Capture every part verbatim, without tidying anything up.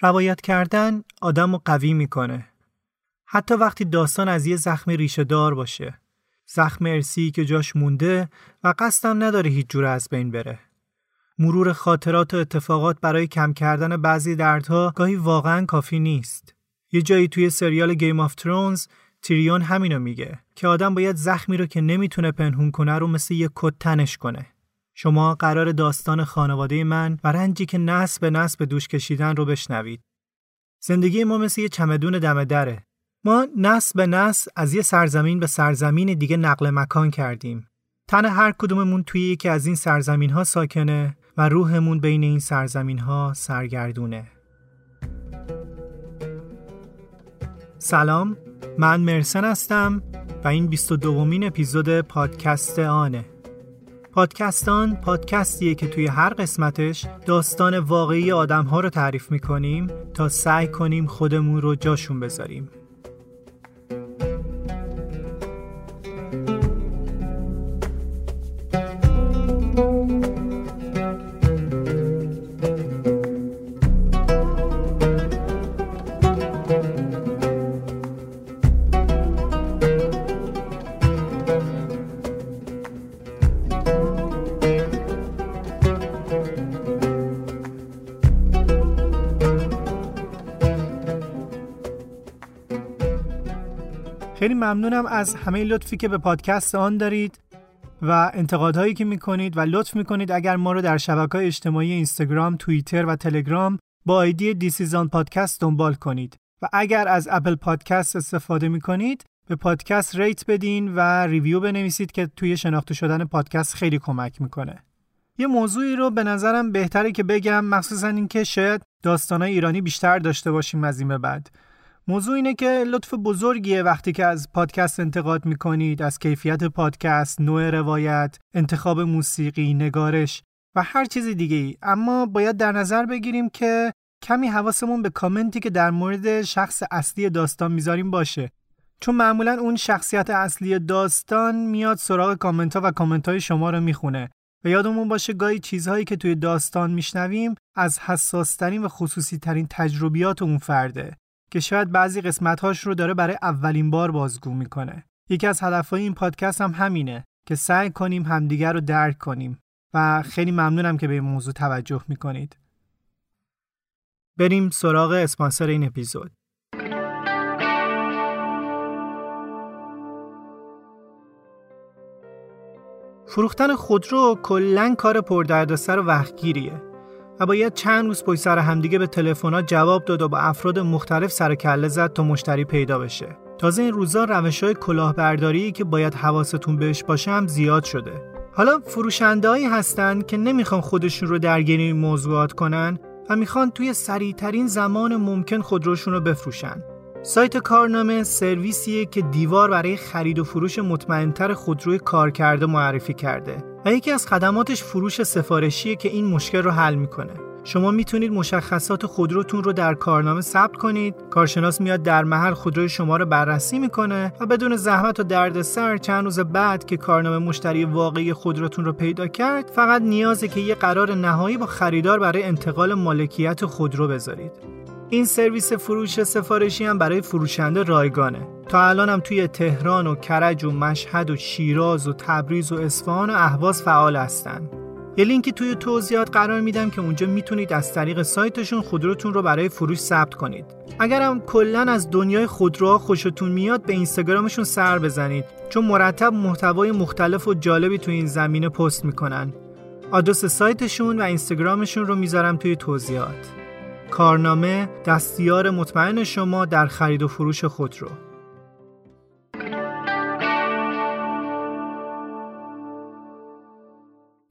روایت کردن آدم رو قوی میکنه. حتی وقتی داستان از یه زخم ریشه دار باشه. زخم ارسی که جاش مونده و قصدم نداره هیچ جوره از بین بره. مرور خاطرات و اتفاقات برای کم کردن بعضی دردها گاهی واقعا کافی نیست. یه جایی توی سریال گیم آف ترونز تیریون همینو میگه که آدم باید زخمی رو که نمیتونه پنهون کنه رو مثل یه کت تنش کنه. شما قرار داستان خانواده من و رنجی که نسل به نسل به دوش کشیدن رو بشنوید. زندگی ما مثل یه چمدون دم دره. ما نسل به نسل از یه سرزمین به سرزمین دیگه نقل مکان کردیم. تن هر کدوممون توی یکی از این سرزمین‌ها ساکنه و روحمون بین این سرزمین‌ها سرگردونه. سلام، من مرسن هستم و این بیست و دومین اپیزود پادکست آنه. پادکست آن پادکستیه که توی هر قسمتش داستان واقعی آدم‌ها رو تعریف می‌کنیم تا سعی کنیم خودمون رو جاشون بذاریم. خیلی ممنونم از همه لطفی که به پادکست آن دارید و انتقادهایی که میکنید و لطف میکنید اگر ما رو در شبکه‌های اجتماعی اینستاگرام، توییتر و تلگرام با آیدی دیسیزان پادکست دنبال کنید و اگر از اپل پادکست استفاده میکنید به پادکست ریت بدین و ریویو بنویسید که توی شناخته شدن پادکست خیلی کمک میکنه. یه موضوعی رو به نظرم بهتره که بگم، مخصوصا اینکه شاید داستانای ایرانی بیشتر داشته باشیم از این به بعد. موضوع اینه که لطف بزرگیه وقتی که از پادکست انتقاد میکنید، از کیفیت پادکست، نوع روایت، انتخاب موسیقی، نگارش و هر چیز دیگه ای. اما باید در نظر بگیریم که کمی حواسمون به کامنتی که در مورد شخص اصلی داستان میذاریم باشه، چون معمولا اون شخصیت اصلی داستان میاد سراغ کامنت ها و کامنت های شما رو میخونه و یادمون باشه گاهی چیزهایی که توی داستان میشنویم از حساس ترین و خصوصی ترین تجربیات اون فرده که شاید بعضی قسمت‌هاش رو داره برای اولین بار بازگو میکنه. یکی از هدفهای این پادکست هم همینه که سعی کنیم همدیگر رو درک کنیم و خیلی ممنونم که به این موضوع توجه میکنید. بریم سراغ اسپانسر این اپیزود. فروختن خودرو کلاً کار پردردسر و وقتگیریه و باید چند روز پشت سر همدیگه به تلفن‌ها جواب داد و با افراد مختلف سر کله زد تا مشتری پیدا بشه. تازه این روزا روش‌های کلاهبرداری که باید حواستون بهش باشه هم زیاد شده. حالا فروشنده‌هایی هستن که نمیخوان خودشون رو درگیر این موضوعات کنن و میخوان توی سریع‌ترین زمان ممکن خودروشون رو بفروشن. سایت کارنامه سرویسیه که دیوار برای خرید و فروش مطمئن‌تر خودروی کارکرده معرفی کرده و یکی از خدماتش فروش سفارشیه که این مشکل رو حل میکنه. شما میتونید مشخصات خودروتون رو در کارنامه ثبت کنید، کارشناس میاد در محل خودروی شما رو بررسی میکنه و بدون زحمت و دردسر چند روز بعد که کارنامه مشتری واقعی خودروتون رو پیدا کرد، فقط نیازه که یه قرار نهایی با خریدار برای انتقال مالکیت خودرو بذارید. این سرویس فروش سفارشی هم برای فروشنده رایگانه. تا الان هم توی تهران و کرج و مشهد و شیراز و تبریز و اصفهان و اهواز فعال هستن. یه لینکی توی توضیحات قرار میدم که اونجا میتونید از طریق سایتشون خودروتون رو برای فروش ثبت کنید. اگر هم کلن از دنیای خودروها خوشتون میاد به اینستاگرامشون سر بزنید، چون مرتب محتوای مختلف و جالبی توی این زمینه پست میکنن. آدرس سایتشون و اینستاگرامشون رو میذارم توی توضیحات. کارنامه، دستیار مطمئن شما در خرید و فروش خودرو.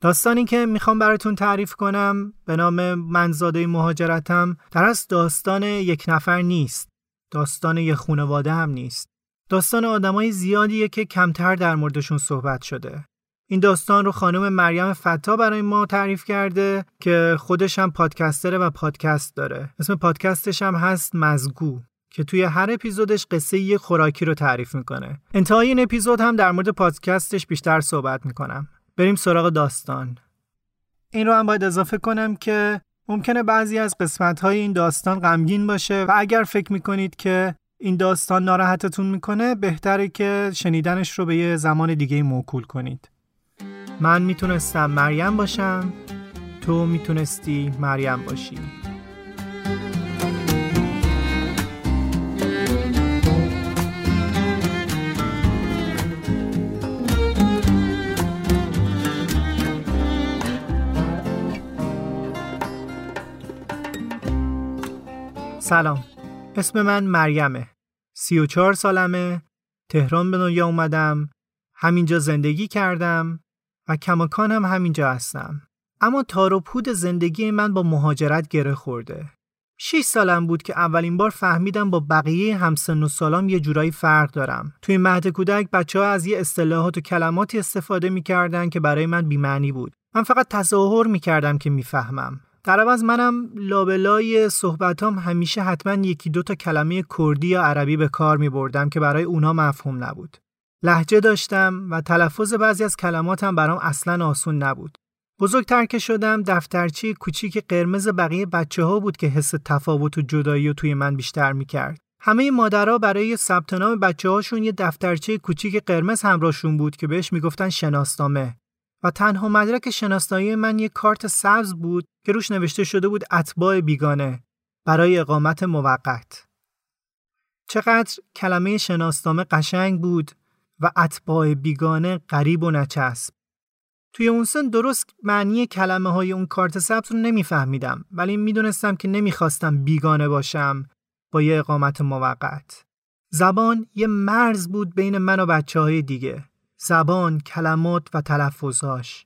داستانی که میخوام براتون تعریف کنم به نام منزاده مهاجرتم در اصل داستان یک نفر نیست، داستان یک خانواده هم نیست، داستان آدمای زیادیه که کمتر در موردشون صحبت شده. این داستان رو خانم مریم فتا برای ما تعریف کرده که خودش هم پادکستره و پادکست داره. اسم پادکستش هم هست مزگو که توی هر اپیزودش قصه یه خوراکی رو تعریف میکنه. انتهای این اپیزود هم در مورد پادکستش بیشتر صحبت میکنم. بریم سراغ داستان. این رو هم باید اضافه کنم که ممکنه بعضی از قسمت‌های این داستان غمگین باشه و اگر فکر میکنید که این داستان ناراحتتون میکنه بهتره که شنیدنش رو به یه زمان دیگه موکول کنید. من میتونستم مریم باشم، تو میتونستی مریم باشی. سلام، اسم من مریمه، سی و چهار سالمه، تهران به دنیا اومدم، همینجا زندگی کردم و کماکان هم همینجا هستم. اما تار و پود زندگی من با مهاجرت گره خورده. شش سالم بود که اولین بار فهمیدم با بقیه همسن و سالام یه جورایی فرق دارم. توی مهد کودک بچه‌ها از یه اصطلاحات و کلماتی استفاده می‌کردن که برای من بی‌معنی بود. من فقط تظاهر می‌کردم که می‌فهمم. در عوض منم لابلای صحبتام همیشه حتما یکی دو تا کلمه کردی یا عربی به کار می‌بردم که برای اونا مفهوم نبود. لهجه داشتم و تلفظ بعضی از کلماتم برام اصلاً آسون نبود. بزرگتر که شدم دفترچه کوچیک قرمز بقیه بچه‌ها بود که حس تفاوت و جدایی رو توی من بیشتر می‌کرد. همه مادرها برای ثبت نام بچه‌هاشون یه دفترچه کوچیک قرمز همراهشون بود که بهش میگفتن شناسنامه و تنها مدرک شناسنامه من یه کارت سبز بود که روش نوشته شده بود اتباع بیگانه برای اقامت موقت. چقدر کلمه شناسنامه قشنگ بود و اتباع بیگانه غریب و نچسب. توی اون سن درست معنی کلمه های اون کارت سبز رو نمیفهمیدم ولی میدونستم که نمیخواستم بیگانه باشم با یه اقامت موقت. زبان یه مرز بود بین من و بچه های دیگه. زبان، کلمات و تلفظاش.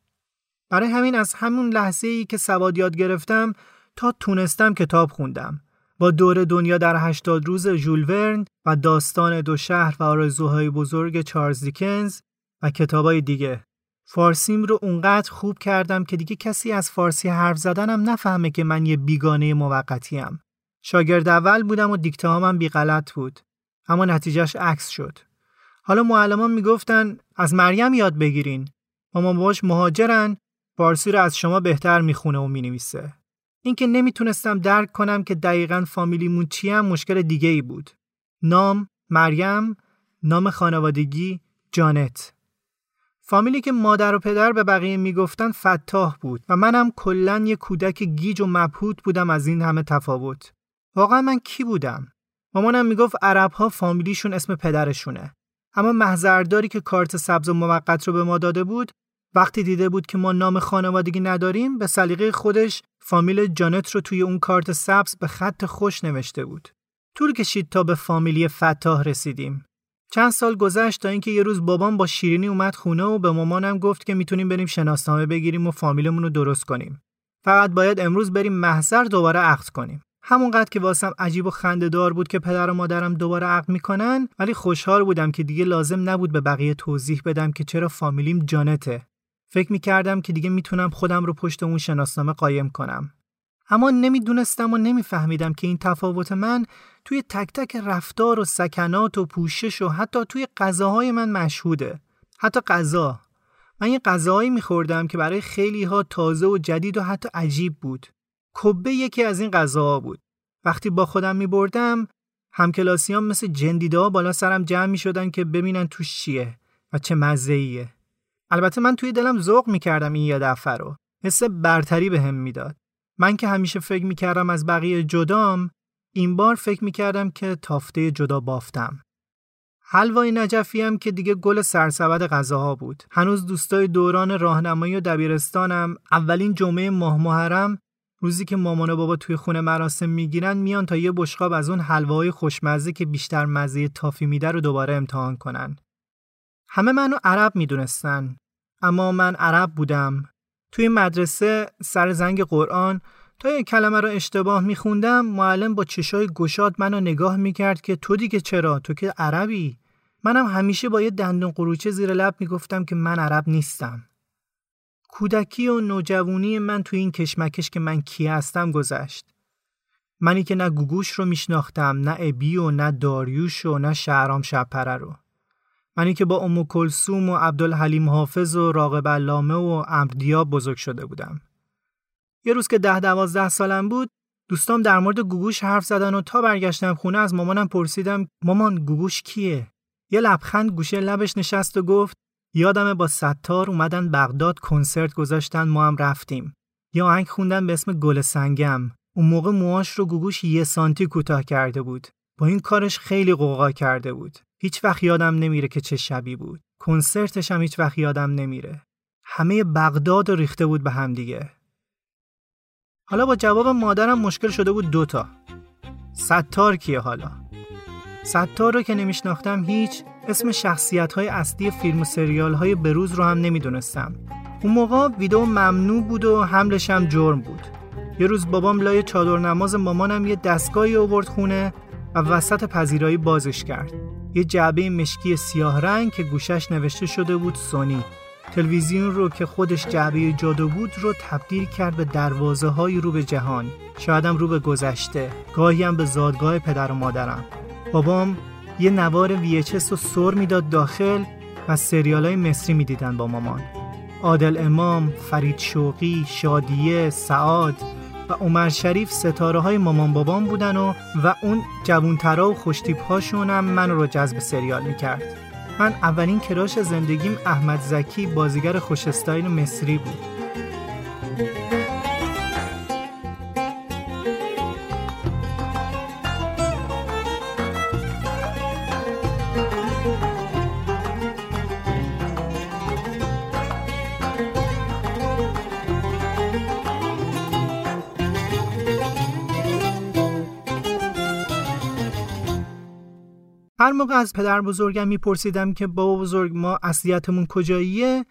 برای همین از همون لحظه ای که سواد یاد گرفتم تا تونستم کتاب خوندم. با دور دنیا در هشتاد روز ژول ورن و داستان دو شهر و آرزوهای بزرگ چارلز دیکنز و کتابای دیگه. فارسیم رو اونقدر خوب کردم که دیگه کسی از فارسی حرف زدنم نفهمه که من یه بیگانه موقتیم. شاگرد اول بودم و دیکته هامم بی غلط بود. اما نتیجهش عکس شد. حالا معلمان میگفتن از مریم یاد بگیرین. مامان باش مهاجرن، فارسی رو از شما بهتر میخونه و مینویسه. این که نمیتونستم درک کنم که دقیقاً فامیلیمون چیه مشکل دیگه ای بود. نام مریم، نام خانوادگی جانت. فامیلی که مادر و پدر به بقیه میگفتن فتاح بود و منم کلاً یه کودک گیج و مبهوت بودم از این همه تفاوت. واقعاً من کی بودم؟ مامانم میگفت عرب‌ها فامیلیشون اسم پدرشونه. اما محضرداری که کارت سبز و موقت رو به ما داده بود وقتی دیده بود که ما نام خانوادگی نداریم به سلیقه خودش فامیل جانت رو توی اون کارت سبز به خط خوش نوشته بود. طول کشید تا به فامیلی فتاح رسیدیم. چند سال گذشت تا اینکه یه روز بابام با شیرینی اومد خونه و به مامانم گفت که میتونیم بریم شناسنامه بگیریم و فامیلمون رو درست کنیم. فقط باید امروز بریم محضر دوباره عقد کنیم. همونقدر که واسم عجیب و خنده‌دار بود که پدر و مادرم دوباره عقد میکنن ولی خوشحال بودم که دیگه لازم نبود به بقیه توضیح بدم که چرا فامیلیم جانته. فکر میکردم که دیگه میتونم خودم رو پشت اون شناسنامه قایم کنم. اما نمیدونستم و نمیفهمیدم که این تفاوت من توی تک تک رفتار و سکنات و پوشش و حتی توی غذاهای من مشهوده. حتی غذا. من یه غذایی میخوردم که برای خیلی ها تازه و جدید و حتی عجیب بود. کبه یکی از این غذاها بود. وقتی با خودم میبردم همکلاسیام مثل جندیده ها بالا سرم جمع میشدن که ببینن توش چیه و چه مزه‌ایه. البته من توی دلم ذوق می‌کردم این یه دفعه رو. حس برتری بهم میداد. من که همیشه فکر می‌کردم از بقیه جدام، این بار فکر می‌کردم که تافته جدا بافتم. حلوای نجفی هم که دیگه گل سرسبد غذاها بود. هنوز دوستای دوران راهنمایی و دبیرستانم اولین جمعه ماه محرم روزی که مامان و بابا توی خونه مراسم میگیرن میان تا یه بشقاب از اون حلواهای خوشمزه که بیشتر مزه تافی میده رو دوباره امتحان کنن. همه منو عرب میدونستن اما من عرب بودم توی مدرسه سر زنگ قرآن تا یک کلمه رو اشتباه میخوندم، معلم با چشای گشاد منو نگاه میکرد که تو دیگه چرا؟ تو که عربی. منم همیشه با یه دندون قروچه زیر لب میگفتم که من عرب نیستم. کودکی و نوجوانی من توی این کشمکش که من کی هستم گذشت. منی که نه گوگوش رو میشناختم، نه ابی و نه داریوش و نه شهرام شبپره رو. منی که با ام کلثوم و عبدالحلیم حافظ و راقب علامه و عبدیا بزرگ شده بودم. یه روز که ده دوازده سالم بود، دوستام در مورد گوگوش حرف زدن و تا برگشتم خونه از مامانم پرسیدم مامان گوگوش کیه؟ یه لبخند گوشه لبش نشست و گفت یادمه با ستار اومدن بغداد کنسرت گذاشتن، ما هم رفتیم. یه آهنگ خوندن به اسم گل سنگم. اون موقع موهاش رو گوگوش یه سانتی کوتاه کرده بود. با این کارش خیلی قوقا کرده بود. هیچ وقت یادم نمیره که چه شبی بود. کنسرتش هم هیچ وقت یادم نمیره. همه بغداد رو ریخته بود به هم دیگه. حالا با جواب مادرم مشکل شده بود دوتا. ستار کیه حالا؟ ستار رو که نمیشناختم هیچ، اسم شخصیت‌های اصلی فیلم و سریال‌های بروز رو هم نمیدونستم. اون موقع ویدئو ممنوع بود و حملش هم جرم بود. یه روز بابام لای چادر نماز مامانم یه دستگاهی آورد خونه و وسط پذیرایی بازش کرد. یه جعبه مشکی سیاه رنگ که گوشش نوشته شده بود سونی. تلویزیون رو که خودش جعبه جادو بود رو تبدیل کرد به دروازه‌های رو به جهان، شایدم رو به گذشته، گاهی هم به زادگاه پدر و مادرم. بابام یه نوار وی اچ اس رو سر میداد داخل و سریالای مصری میدیدن با مامان. عادل امام، فرید شوقی، شادیه، سعاد و عمر شریف ستاره های مامان بابام بودن و و اون جوانترا و خوشتیپ هاشون هم من رو جذب سریال میکرد. من اولین کراش زندگیم احمد زکی بازیگر خوش استایل مصری بود. هر موقع از پدر بزرگم میپرسیدم که بابا بزرگ ما اصلیتمون کجاییه،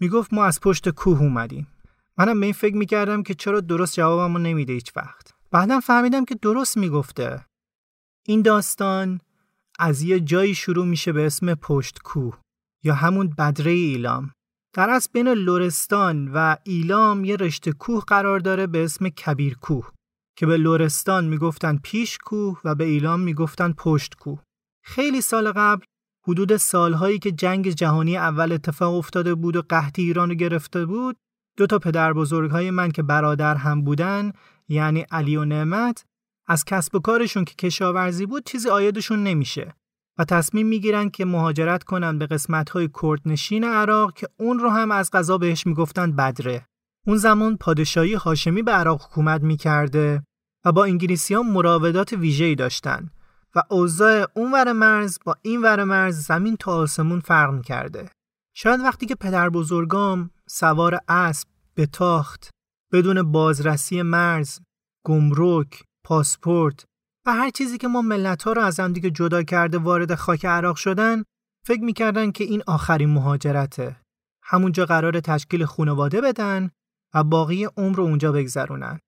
میگفت ما از پشت کوه اومدیم. منم به این فکر میکردم که چرا درست جوابمو نمیده هیچ وقت. بعدم فهمیدم که درست میگفته. این داستان از یه جایی شروع میشه به اسم پشت کوه یا همون بدره ایلام. در اصل بین لورستان و ایلام یه رشته کوه قرار داره به اسم کبیر کوه که به لورستان میگفتن پیش کوه و به ایلام میگفتن پشت کوه. خیلی سال قبل، حدود سالهایی که جنگ جهانی اول اتفاق افتاده بود و قحطی ایران رو گرفته بود، دو تا پدر بزرگهای من که برادر هم بودن، یعنی علی و نعمت، از کسب و کارشون که کشاورزی بود چیزی عایدشون نمیشه و تصمیم میگیرن که مهاجرت کنن به قسمتهای کردنشین عراق که اون رو هم از قضا بهش میگفتن بدره. اون زمان پادشاهی هاشمی به عراق حکومت میکرده و با انگلیسی‌ها مراودات ویژه‌ای داشتن و اوضاع اون ور مرز با این ور مرز زمین تا آسمون فرق می‌کرده. شاید وقتی که پدر بزرگام سوار اسب به تاخت بدون بازرسی مرز، گمرک، پاسپورت و هر چیزی که ما ملت‌ها رو از هم دیگه جدا کرده وارد خاک عراق شدن، فکر می‌کردن که این آخرین مهاجرته. همونجا قرار تشکیل خانواده بدن و باقی عمر اونجا بگذرونن.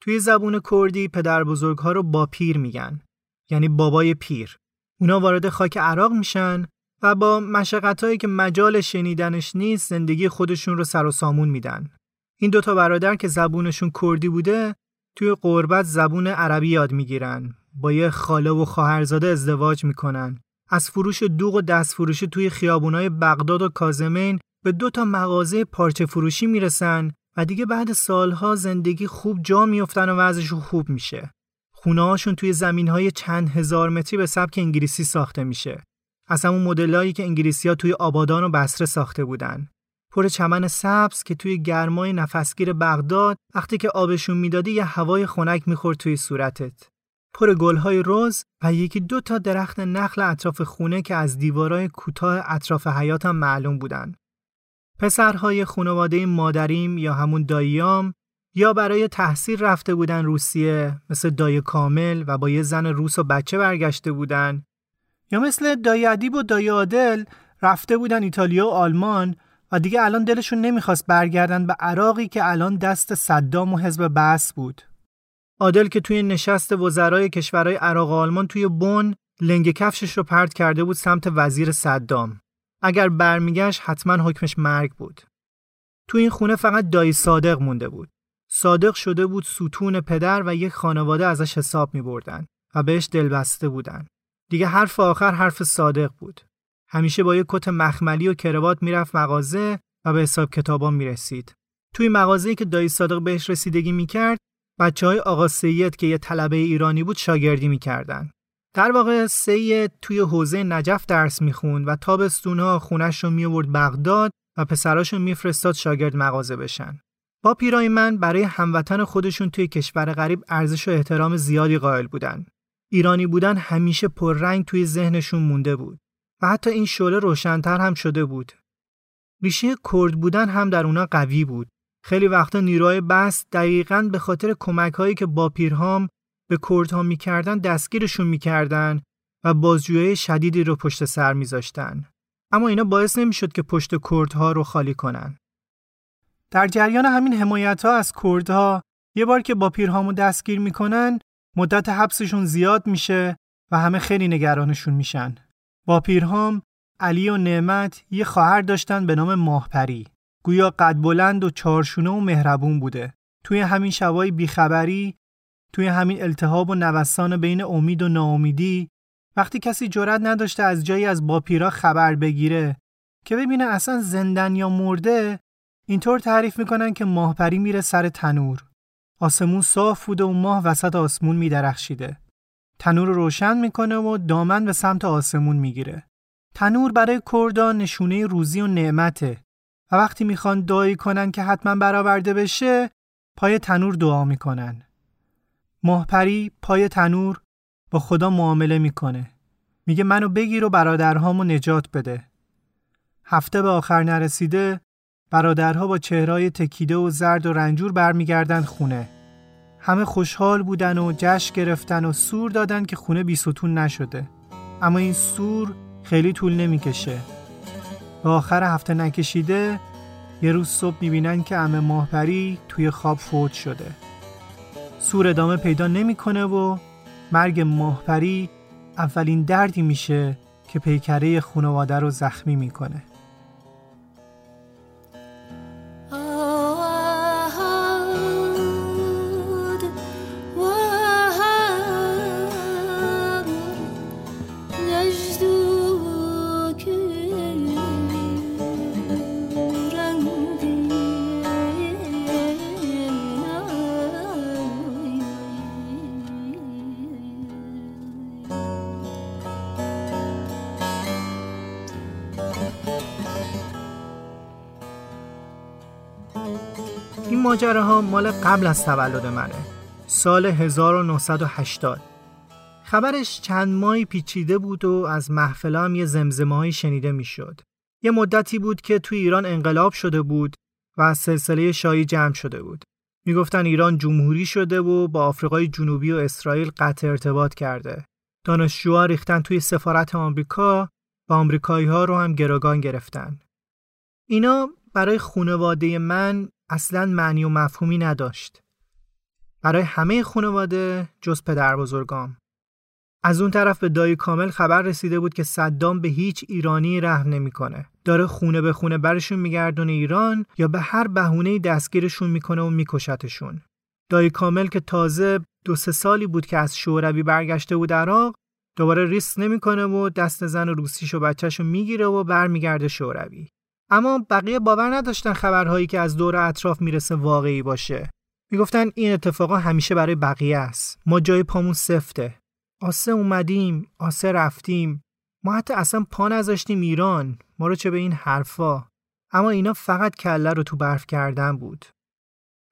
توی زبون کردی پدر بزرگ‌ها رو با پیر میگن. یعنی بابای پیر. اونا وارد خاک عراق میشن و با مشقتایی که مجال شنیدنش نیست زندگی خودشون رو سر و سامون میدن. این دوتا برادر که زبونشون کردی بوده توی قربت زبون عربی یاد میگیرن. با یه خاله و خواهرزاده ازدواج میکنن. از فروش دوغ و دست فروشی توی خیابونای بغداد و کاظمین به دوتا مغازه پارچه فروشی میرسن و دیگه بعد سالها زندگی خوب جا میافتن و وضعشون خوب میشه. خونه‌هاشون توی زمین‌های چند هزار متری به سبک انگلیسی ساخته میشه. از همون مدلایی که انگلیسی‌ها توی آبادان و بصره ساخته بودن. پر چمن سبز که توی گرمای نفسگیر بغداد وقتی که آبشون میدادی یه هوای خنک میخورد توی صورتت. پر گل‌های رز و یکی دو تا درخت نخل اطراف خونه که از دیوارای کوتاه اطراف حیاتم معلوم بودن. پسرهای خانواده مادریم یا همون داییام یا برای تحصیل رفته بودن روسیه مثل دایی کامل و با یه زن روس و بچه برگشته بودن، یا مثل دایی ادیب و دایی عادل رفته بودن ایتالیا و آلمان و دیگه الان دلشون نمیخواست برگردن به عراقی که الان دست صدام و حزب بعث بود. عادل که توی نشست وزرای کشورهای عراق و آلمان توی بن لنگ کفشش رو پرت کرده بود سمت وزیر صدام. اگر برمیگشت حتما حکمش مرگ بود. تو این خونه فقط دایی صادق مونده بود. صادق شده بود ستون پدر و یک خانواده ازش حساب می‌بردن و بهش دلبسته بودن. دیگه حرف آخر حرف صادق بود. همیشه با یک کت مخملی و کراوات میرفت مغازه و به حساب کتابا میرسید. توی مغازه‌ای که دایی صادق بهش رسیدگی میکرد، بچهای آقا سید که یه طلبه ایرانی بود شاگردی میکردن. در واقع سید توی حوزه نجف درس میخوند و تابستونها خونش رو میورد بغداد و پسراش رو میفرستاد شاگرد مغازه بشن. با پیرای من برای هموطن خودشون توی کشور غریب ارزش و احترام زیادی قائل بودن. ایرانی بودن همیشه پررنگ توی ذهنشون مونده بود و حتی این شعله روشن‌تر هم شده بود. ریشه کرد بودن هم در اونا قوی بود. خیلی وقتا نیروهای بعث دقیقاً به خاطر کمک‌هایی که با پیرهام به کردها می‌کردن دستگیرشون می‌کردن و بازجویی شدیدی رو پشت سر می‌ذاشتن. اما اینا باعث نمی‌شد که پشت کردها رو خالی کنن. در جریان همین حمایت‌ها از کردها یه بار که با پیرهامو دستگیر می‌کنن، مدت حبسشون زیاد میشه و همه خیلی نگرانشون میشن. با پیرهام، علی و نعمت یه خواهر داشتن به نام ماهپری. گویا قد بلند و چارشونه و مهربون بوده. توی همین شبای بیخبری، توی همین التهاب و نوسان بین امید و ناامیدی، وقتی کسی جرئت نداشته از جایی از باپیرا خبر بگیره که ببینه اصلا زندن یا مرده، اینطور تعریف میکنن که ماهپری میره سر تنور. آسمون صاف بوده و ماه وسط آسمون میدرخشیده. تنور رو روشن میکنه و دامن به سمت آسمون میگیره. تنور برای کردها نشونه روزی و نعمته و وقتی میخوان دعایی کنن که حتما برآورده بشه، پای تنور دعا میکنن. ماهپری پای تنور با خدا معامله میکنه. میگه منو بگیر و برادرهامو نجات بده. هفته به آخر نرسیده، برادرها با چهرهای تکیده و زرد و رنجور برمیگردن خونه. همه خوشحال بودن و جشن گرفتن و سور دادن که خونه بیستون نشده. اما این سور خیلی طول نمیکشه. به آخر هفته نکشیده، یه روز صبح میبینن که عمه ماهپری توی خواب فوت شده. سور ادامه پیدا نمیکنه و مرگ ماهپری اولین دردی میشه که پیکره خانواده رو زخمی میکنه. ماجره ها مال قبل از تولد منه. سال هزار و نهصد و هشتاد. خبرش چند ماهی پیچیده بود و از محفلا هم یه زمزمه‌ای شنیده میشد. یه مدتی بود که توی ایران انقلاب شده بود و از سلسله شاهی جمع شده بود. میگفتن ایران جمهوری شده و با آفریقای جنوبی و اسرائیل قطع ارتباط کرده. دانشجوها ریختن توی سفارت آمریکا و آمریکایی‌ها رو هم گروگان گرفتن. اینا برای خانواده من اصلاً معنی و مفهومی نداشت. برای همه خانواده جز پدر بزرگام. از اون طرف به دایی کامل خبر رسیده بود که صدام به هیچ ایرانی رحم نمیکنه. داره خونه به خونه برشون میگردونه ایران یا به هر بهونه‌ای دستگیرشون میکنه و میکشتشون. دایی کامل که تازه دو سه سالی بود که از شوروی برگشته بود عراق، دوباره ریسک نمیکنه و دست زن روسیشو بچه‌شو میگیره و برمیگرده شوروی. اما بقیه باور نداشتن خبرهایی که از دور اطراف میرسه واقعی باشه. میگفتن این اتفاقا همیشه برای بقیه است. ما جای پامون سفته. آسه اومدیم، آسه رفتیم. ما حتی اصلا پا نذاشتیم ایران. ما رو چه به این حرفا. اما اینا فقط کله رو تو برف کردن بود.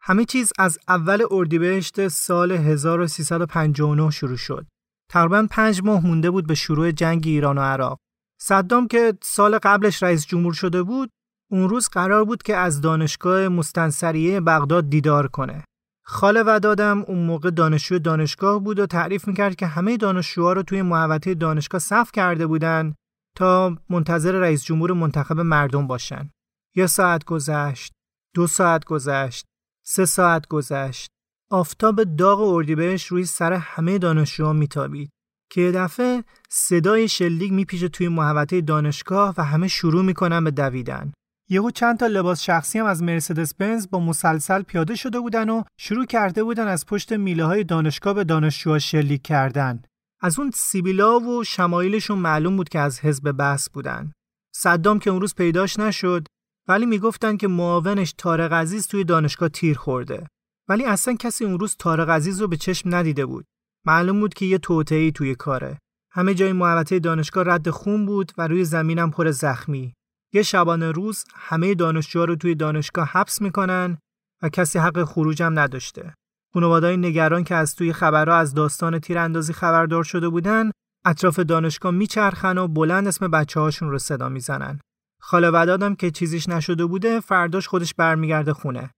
همه چیز از اول اردیبهشت سال هزار و سیصد و پنجاه و نه شروع شد. تقریباً پنج ماه مونده بود به شروع جنگ ایران و عراق. صدام که سال قبلش رئیس جمهور شده بود، اون روز قرار بود که از دانشگاه مستنصریه بغداد دیدار کنه. خاله و دادم اون موقع دانشجو دانشگاه بود و تعریف میکرد که همه دانشجوها رو توی محوطه دانشگاه صف کرده بودن تا منتظر رئیس جمهور منتخب مردم باشن. یه ساعت گذشت، دو ساعت گذشت، سه ساعت گذشت. آفتاب داغ اردیبهشت روی سر همه دانشجوها میتابید که یه دفعه صدای شلیک میپیچه توی محوطه دانشگاه و همه شروع میکنن به دویدن. یهو چند تا لباس شخصی هم از مرسدس بنز با مسلسل پیاده شده بودن و شروع کرده بودن از پشت میله‌های دانشگاه به دانشجوها شلیک کردن. از اون سیبیلا و شمایلشون معلوم بود که از حزب بعث بودن. صدام که اون روز پیداش نشد، ولی میگفتن که معاونش طارق عزیز توی دانشگاه تیر خورده. ولی اصلا کسی اون روز طارق عزیز رو به چشم ندیده بود. معلوم بود که یه توطئه‌ای توی کاره. همه جای محوطه دانشگاه رد خون بود و روی زمینم پر زخمی. یه شبانه روز همه دانشجوها رو توی دانشگاه حبس میکنن و کسی حق خروج هم نداشته. خانواده‌های نگران که از توی خبرها از داستان تیراندازی خبردار شده بودن، اطراف دانشگاه میچرخن و بلند اسم بچه‌هاشون رو صدا میزنن. خاله ودادم که چیزیش نشده بوده، فرداش خودش برمیگرده خونه.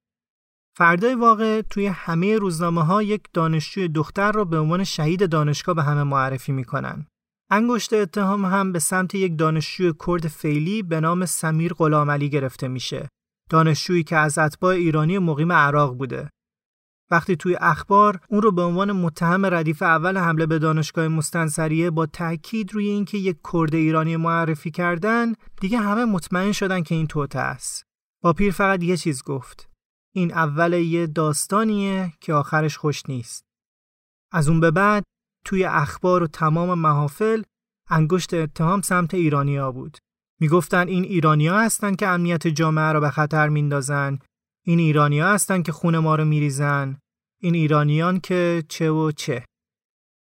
فردای واقع توی همه روزنامه‌ها یک دانشجوی دختر رو به عنوان شهید دانشگاه به همه معرفی میکنن. انگشت اتهام هم به سمت یک دانشجوی کرد فیلی به نام سمیر غلامعلی گرفته میشه. دانشجویی که از اتباع ایرانی مقیم عراق بوده. وقتی توی اخبار اون رو به عنوان متهم ردیف اول حمله به دانشگاه مستنصریه با تاکید روی اینکه یک کرد ایرانی معرفی کردن، دیگه همه مطمئن شدن که این توطئه است. با پیر فقط یه چیز گفت: این اول یه داستانیه که آخرش خوش نیست. از اون به بعد توی اخبار و تمام محافل انگشت اتهام سمت ایرانی‌ها بود. میگفتن این ایرانی‌ها هستن که امنیت جامعه رو به خطر میندازن. این ایرانی‌ها هستن که خون ما رو میریزن. این ایرانیان که چه و چه.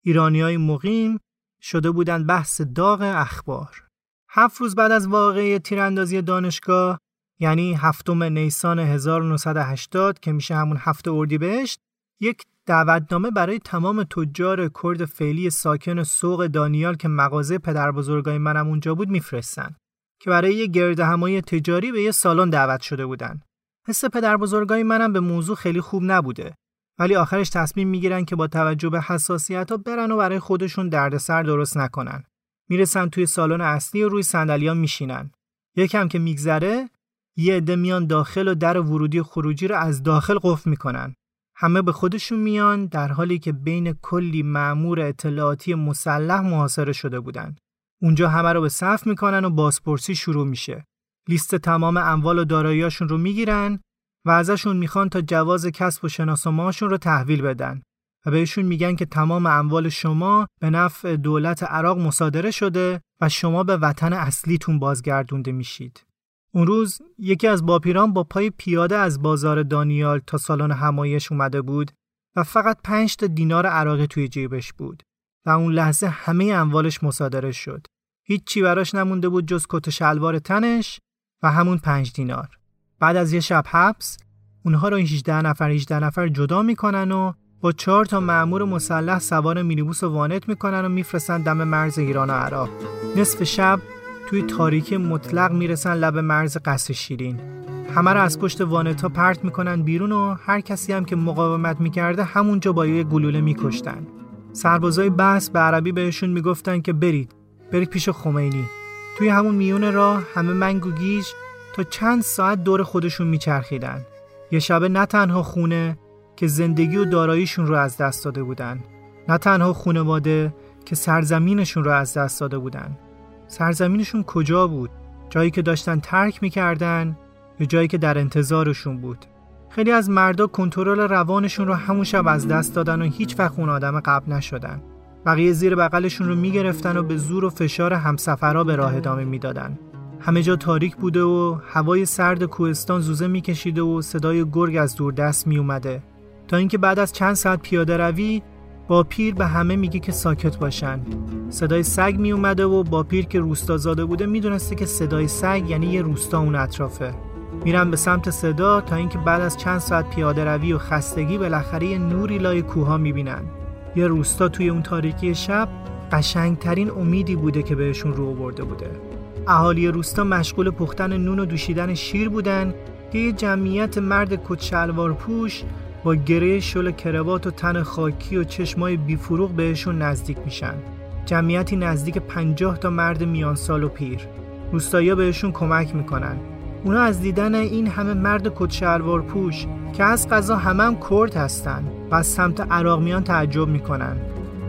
ایرانیای مقیم شده بودن بحث داغ اخبار. هفت روز بعد از واقعه تیراندازی دانشگاه، یعنی هفتم نیسان هزار و نهصد و هشتاد که میشه همون هفته اردیبهشت، یک دعوتنامه برای تمام تجار کرد فعلی ساکن سوق دانیال که مغازه پدر بزرگای منم اونجا بود میفرستن که برای یه گردهمایی تجاری به یه سالن دعوت شده بودن. حس پدر بزرگای منم به موضوع خیلی خوب نبوده، ولی آخرش تصمیم میگیرن که با توجه به حساسیت‌ها برن و برای خودشون دردسر درست نکنن. میرسن توی سالن اصلی و روی صندلی‌ها میشینن. یکم که میگذره، یه عده میان داخل و در ورودی و خروجی رو از داخل قفل میکنن. همه به خودشون میان، در حالی که بین کلی مأمور اطلاعاتی مسلح محاصره شده بودن. اونجا همه رو به صف میکنن و بازپرسی شروع میشه. لیست تمام اموال و داراییاشون رو میگیرن و ازشون میخوان تا جواز کسب و شناسنامه‌شون رو تحویل بدن و بهشون میگن که تمام اموال شما به نفع دولت عراق مصادره شده و شما به وطن اصلیتون بازگردونده میشید. اون روز یکی از باپیران با پای پیاده از بازار دانیال تا سالن همایش اومده بود و فقط پنج تا دینار عراقی توی جیبش بود و اون لحظه همه اموالش مصادره شد. هیچ چی براش نمونده بود جز کت و شلوار تنش و همون پنج دینار. بعد از یه شب حبس، اونها رو هجده نفر هجده نفر جدا میکنن و با چهار تا مأمور مسلح سوار مینیبوس و وانت میکنن و میفرستن دم مرز ایران و عراق. نصف شب توی تاریکی مطلق میرسن لب مرز قصر شیرین. همه رو از پشت وانتا پرت میکنن بیرون و هر کسی هم که مقاومت میکرده همونجا با یه گلوله میکشتن. سربازای بعث به عربی بهشون میگفتن که برید برید پیش خمینی. توی همون میون راه همه منگ و گیج تا چند ساعت دور خودشون میچرخیدن. یه شبه نه تنها خونه که زندگی و داراییشون رو از دست داده بودن، نه تنها خانواده که سرزمینشون رو از دست داده بودن. سرزمینشون کجا بود؟ جایی که داشتن ترک میکردن یا جایی که در انتظارشون بود؟ خیلی از مردا کنترل روانشون رو همون شب از دست دادن و هیچ وقت اون آدم قبل نشدن. بقیه زیر بغلشون رو میگرفتن و به زور و فشار همسفرها به راه ادامه میدادن. همه جا تاریک بوده و هوای سرد کوهستان زوزه میکشیده و صدای گرگ از دور دست میومده، تا اینکه بعد از چند ساعت پیاده روی با پیر به همه میگه که ساکت باشن. صدای سگ می اومده و با پیر که روستا زاده بوده میدونسته که صدای سگ یعنی یه روستا اون اطرافه. میرن به سمت صدا تا اینکه بعد از چند ساعت پیاده روی و خستگی بالاخره یه نوری لای کوها میبینن. یه روستا توی اون تاریکی شب قشنگترین امیدی بوده که بهشون رو آورده بوده. اهالی روستا مشغول پختن نون و دوشیدن شیر بودن که یه جمعیت مرد کت شلوار پوش با گره شل کروات و تن خاکی و چشمای بیفروغ بهشون نزدیک میشن. جمعیتی نزدیک پنجاه تا مرد میان سال و پیر. روستایی‌ها بهشون کمک میکنن. اونا از دیدن این همه مرد کت‌شلوار پوش که از قضا همه هم کرد هستن و از سمت عراق میان تعجب میکنن.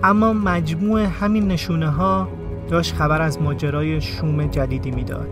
اما مجموع همین نشونه ها داشت خبر از ماجرای شوم جدیدی میداد.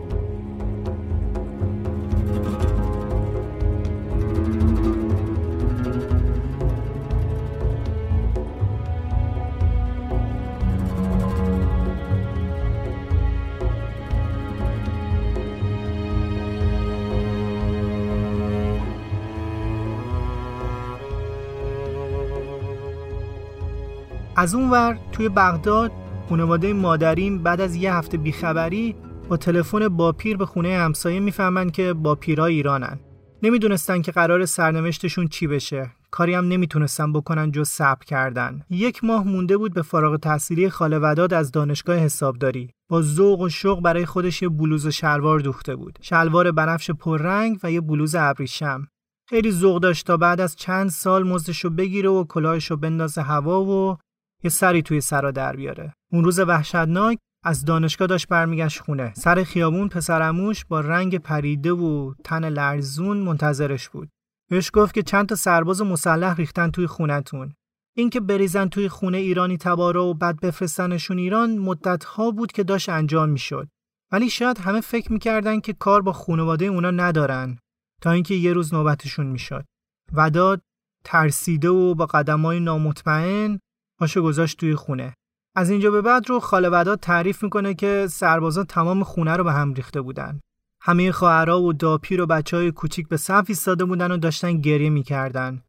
از اونور توی بغداد خانواده مادرین بعد از یه هفته بیخبری با تلفن باپیر به خونه همسایه میفهمن که باپیرای ایرانن. نمیدونستن که قرار سرنوشتشون چی بشه. کاری هم نمیتونستن بکنن جز صبر کردن. یک ماه مونده بود به فارغ تحصیلی خاله وداد از دانشگاه حسابداری. با ذوق و شوق برای خودش یه بلوز و شلوار دوخته بود. شلوار بنفش پررنگ و یه بلوز ابریشم. خیلی ذوق داشت تا بعد از چند سال مزدشو بگیره و کلاهشو بندازه هوا و یه سری توی سرا در بیاره. اون روز وحشتناک از دانشگاه داشت برمیگشت خونه. سر خیابون پسرعموش با رنگ پریده و تن لرزون منتظرش بود. بهش گفت که چند تا سرباز مسلح ریختن توی خونتون. این که بریزن توی خونه ایرانی تبارا و بعد بفرستنشون ایران مدت‌ها بود که داشت انجام میشد. ولی شاید همه فکر میکردن که کار با خانواده اونا ندارن تا اینکه یه روز نوبتشون میشد. وداد ترسیده و با قدم‌های نامطمئن پاشو گذاشت توی خونه. از اینجا به بعد رو خاله وداد تعریف میکنه که سربازا تمام خونه رو به هم ریخته بودن. همه خواهرها و داپیر و بچهای کوچیک به صف ایستاده بودن و داشتن گریه میکردن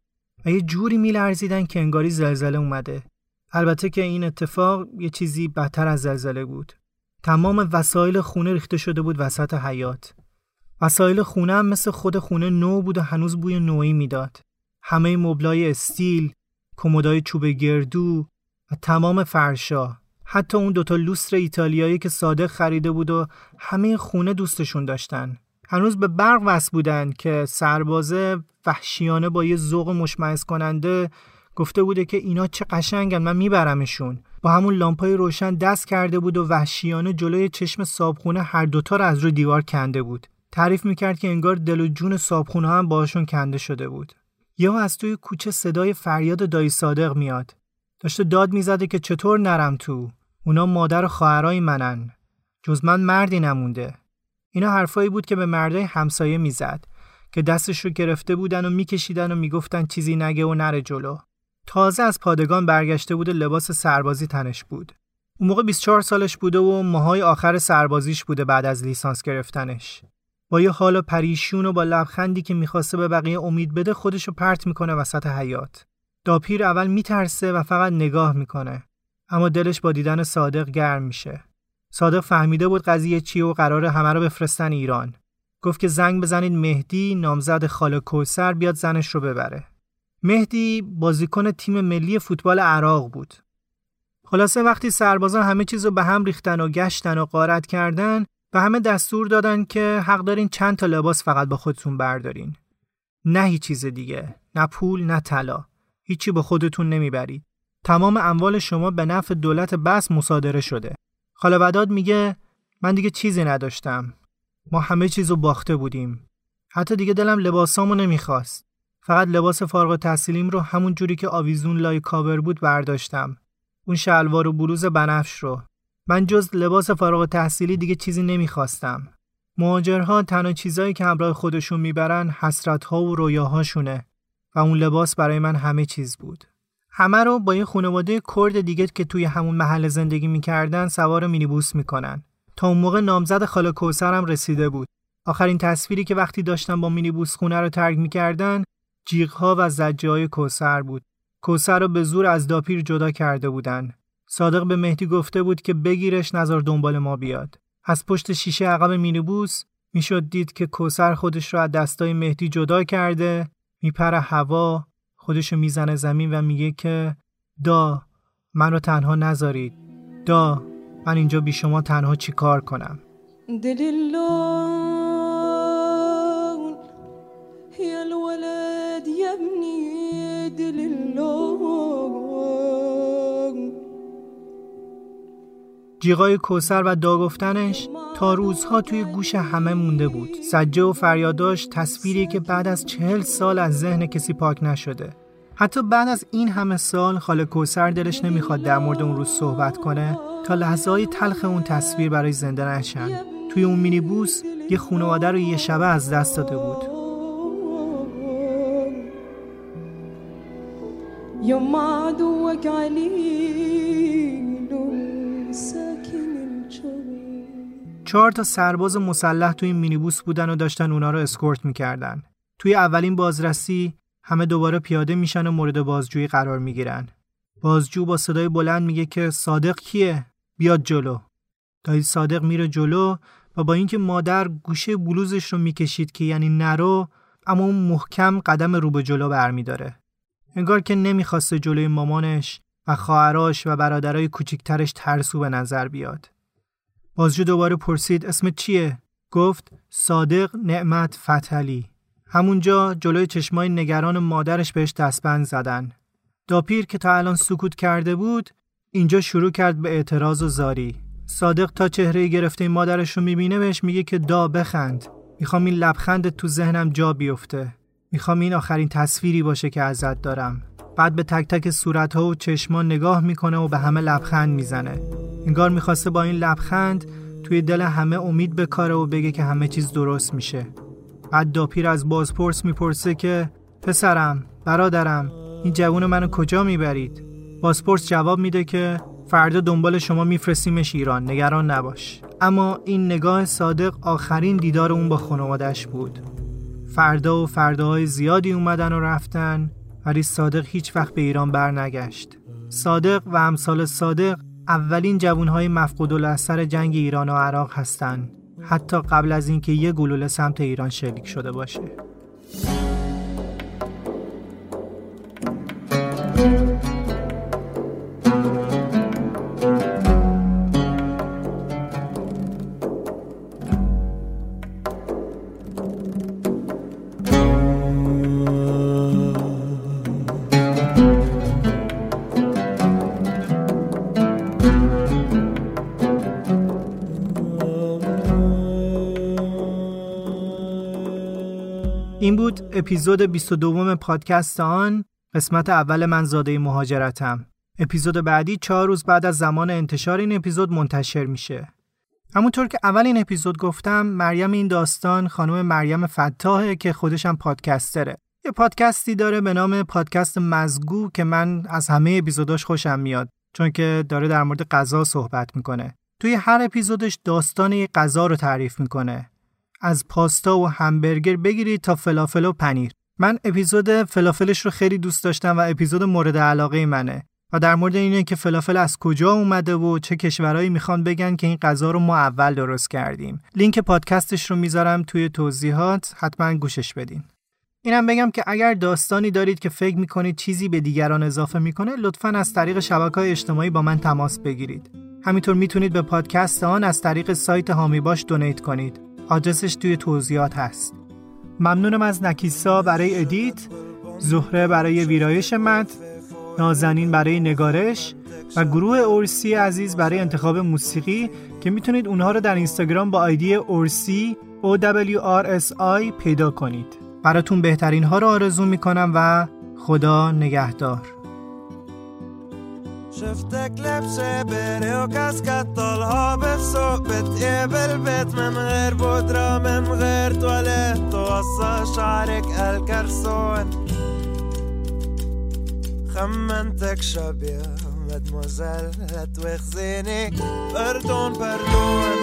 و یه جوری میلرزیدن که انگاری زلزله اومده. البته که این اتفاق یه چیزی بدتر از زلزله بود. تمام وسایل خونه ریخته شده بود وسط حیاط. وسایل خونه هم مثل خود خونه نو بود و هنوز بوی نوئی میداد. همه مبلای استیل، کمدای چوب گردو و تمام فرشا، حتی اون دوتا لوستر ایتالیایی که صادق خریده بود و همه خونه دوستشون داشتن. هنوز به برق وصل بودن که سربازه وحشیانه با یه ذوق مشمئز کننده گفته بوده که اینا چه قشنگن، من میبرمشون. با همون لامپای روشن دست کرده بود و وحشیانه جلوی چشم صابخونه هر دوتا رو از روی دیوار کنده بود. تعریف میکرد که انگار دل و جون صابخونه هم باشون کنده شده بود. یا از توی کوچه صدای فریاد دایی صادق میاد. داشته داد میزده که چطور نرم تو؟ اونا مادر و خواهرای منن. جز من مردی نمونده. اینا حرفایی بود که به مردای همسایه میزد که دستش رو گرفته بودن و میکشیدن و میگفتن چیزی نگه و نره جلو. تازه از پادگان برگشته بود و لباس سربازی تنش بود. اون موقع بیست و چهار سالش بوده و ماهای آخر سربازیش بوده بعد از لیسانس گرفتنش. با یه حال پریشون و با لبخندی که میخواسته به بقیه امید بده خودشو پرت میکنه وسط حیاط. داپیر اول میترسه و فقط نگاه میکنه، اما دلش با دیدن صادق گرم میشه. صادق فهمیده بود قضیه چیه و قراره همه رو بفرستن ایران. گفت که زنگ بزنید مهدی نامزد خاله کوثر بیاد زنش رو ببره. مهدی بازیکن تیم ملی فوتبال عراق بود. خلاصه وقتی سربازان همه چیزو به هم ریختن و گشتن و غارت کردن و همه دستور دادن که حق دارین چند تا لباس فقط با خودتون بردارین. نه هیچ چیز دیگه، نه پول، نه طلا. هیچی با خودتون نمیبرید. تمام اموال شما به نفع دولت بس مصادره شده. خاله وداد میگه من دیگه چیزی نداشتم. ما همه چیزو باخته بودیم. حتی دیگه دلم لباسامو نمیخواست. فقط لباس فارغ التحصیلیم رو همون جوری که آویزون لای کاور بود برداشتم. اون شلوار و بلوز بنفش رو. من جز لباس فارغ تحصیلی دیگه چیزی نمیخواستم. مهاجرها تنها چیزایی که همراه خودشون میبرن حسرت‌ها و رویاهاشونه و اون لباس برای من همه چیز بود. همه رو با یه خانواده کرد دیگه که توی همون محل زندگی میکردن سوار مینیبوس میکنن. تا اون موقع نامزد خاله کوثر هم رسیده بود. آخرین تصویری که وقتی داشتن با مینیبوس خونه رو ترک میکردن جیغ‌ها و زجه‌های کوثر بود. کوثر رو به زور از داپیر جدا کرده بودن. صادق به مهدی گفته بود که بگیرش نزار دنبال ما بیاد. از پشت شیشه عقب مینیبوس میشد دید که کوثر خودش رو از دستای مهدی جدا کرده، میپره هوا، خودش رو میزنه زمین و میگه که دا من رو تنها نذارید. دا من اینجا بی شما تنها چی کار کنم؟ دللون یا الولد یبنی دللون جیغای کوثر و دا گفتنش تا روزها توی گوش همه مونده بود. سجه و فریاداش تصویری که بعد از چهل سال از ذهن کسی پاک نشده. حتی بعد از این همه سال خاله کوثر دلش نمیخواد در مورد اون روز صحبت کنه تا لحظه‌های تلخ اون تصویر برای زنده نشن. توی اون مینیبوس یه خانواده رو یه شبه از دست داده بود. يوم عدوك عليل ساكن الجبين. چهار تا سرباز مسلح توی این مینیبوس بودن و داشتن اونا رو اسکورت میکردن. توی اولین بازرسی همه دوباره پیاده میشن و مورد بازجویی قرار میگیرن. بازجو با صدای بلند میگه که صادق کیه؟ بیاد جلو. دایی صادق میره جلو و با اینکه مادر گوشه بلوزش رو میکشید که یعنی نرو، اما اون محکم قدم رو به جلو برمیداره. انگار که نمیخواسته جلوی مامانش و خواهراش و برادرای کوچیکترش ترسو به نظر بیاد. بازجو دوباره پرسید اسمت چیه؟ گفت صادق نعمت فتحعلی. همونجا جلوی چشمای نگران مادرش بهش دستبند زدن. داپیر که تا الان سکوت کرده بود، اینجا شروع کرد به اعتراض و زاری. صادق تا چهره گرفته مادرش رو میبینه بهش میگه که دا بخند. میخوام این لبخندت تو ذهنم جا بیفته. میخوام این آخرین تصویری باشه که ازت دارم. بعد به تک تک صورت‌ها و چشما نگاه میکنه و به همه لبخند میزنه. انگار میخواسته با این لبخند توی دل همه امید بکاره و بگه که همه چیز درست میشه. بعد داپیر از بازپرس میپرسه که پسرم، برادرم، این جوون منو کجا میبرید؟ بازپرس جواب میده که فردا دنبال شما میفرستیمش ایران، نگران نباش. اما این نگاه صادق آخرین دیدار اون با خانواده‌اش بود. فردا و فرداهای زیادی اومدن و رفتن، ولی صادق هیچ وقت به ایران بر نگشت. صادق و امثال صادق اولین جوانهای مفقود الاثر جنگ ایران و عراق هستن، حتی قبل از اینکه یه گلوله سمت ایران شلیک شده باشه. این بود اپیزود بیست و دوم پادکست آن، قسمت اول من زاده مهاجرتم. اپیزود بعدی چهار روز بعد از زمان انتشار این اپیزود منتشر میشه. همونطور که اولین اپیزود گفتم، مریم این داستان خانم مریم فتاحه که خودش هم پادکستره. یه پادکستی داره به نام پادکست مزگو که من از همه اپیزوداش خوشم میاد، چون که داره در مورد غذا صحبت میکنه. توی هر اپیزودش داستان یه غذا رو تعریف میکنه. از پاستا و همبرگر بگیرید تا فلافل و پنیر. من اپیزود فلافلش رو خیلی دوست داشتم و اپیزود مورد علاقه منه و در مورد اینه که فلافل از کجا اومده و چه کشورهایی میخوان بگن که این غذا رو ما اول درست کردیم. لینک پادکستش رو میذارم توی توضیحات، حتما گوشش بدین. اینم بگم که اگر داستانی دارید که فکر میکنید چیزی به دیگران اضافه میکنه، لطفاً از طریق شبکه‌های اجتماعی با من تماس بگیرید. همینطور میتونید به پادکست آن از طریق سایت هامی باش دونیت کنید. آدرسش توی توضیحات هست. ممنونم از نکیسا برای ادیت، زهره برای ویرایش متن، نازنین برای نگارش و گروه اورسی عزیز برای انتخاب موسیقی که میتونید اونها رو در اینستاگرام با آیدی اورسی او دبلیو آر اس آی پیدا کنید. براتون بهترین ها رو آرزو میکنم و خدا نگهدار. شفتك لابسه بري وكاسكات طالعه بفسوق بتقيب البيت من غير بودره من غير تواليت توصى شعرك الكرسون خمنتك شبيه مدموزيل هتوخزيني باردون باردون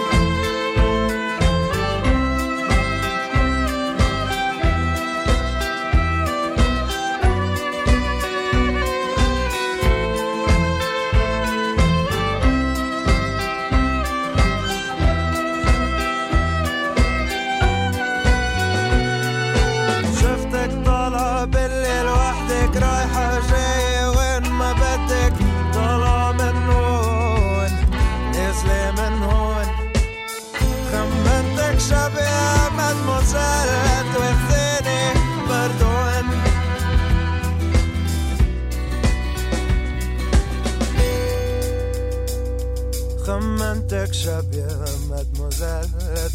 خمنتك شاب يا مادموزيل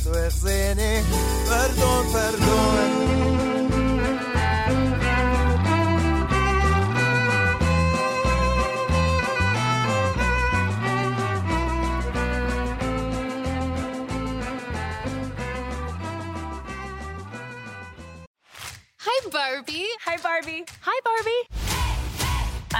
توخزيني فردون فردون Barbie. Hi, Barbie. Hi, Barbie. Hey, hey.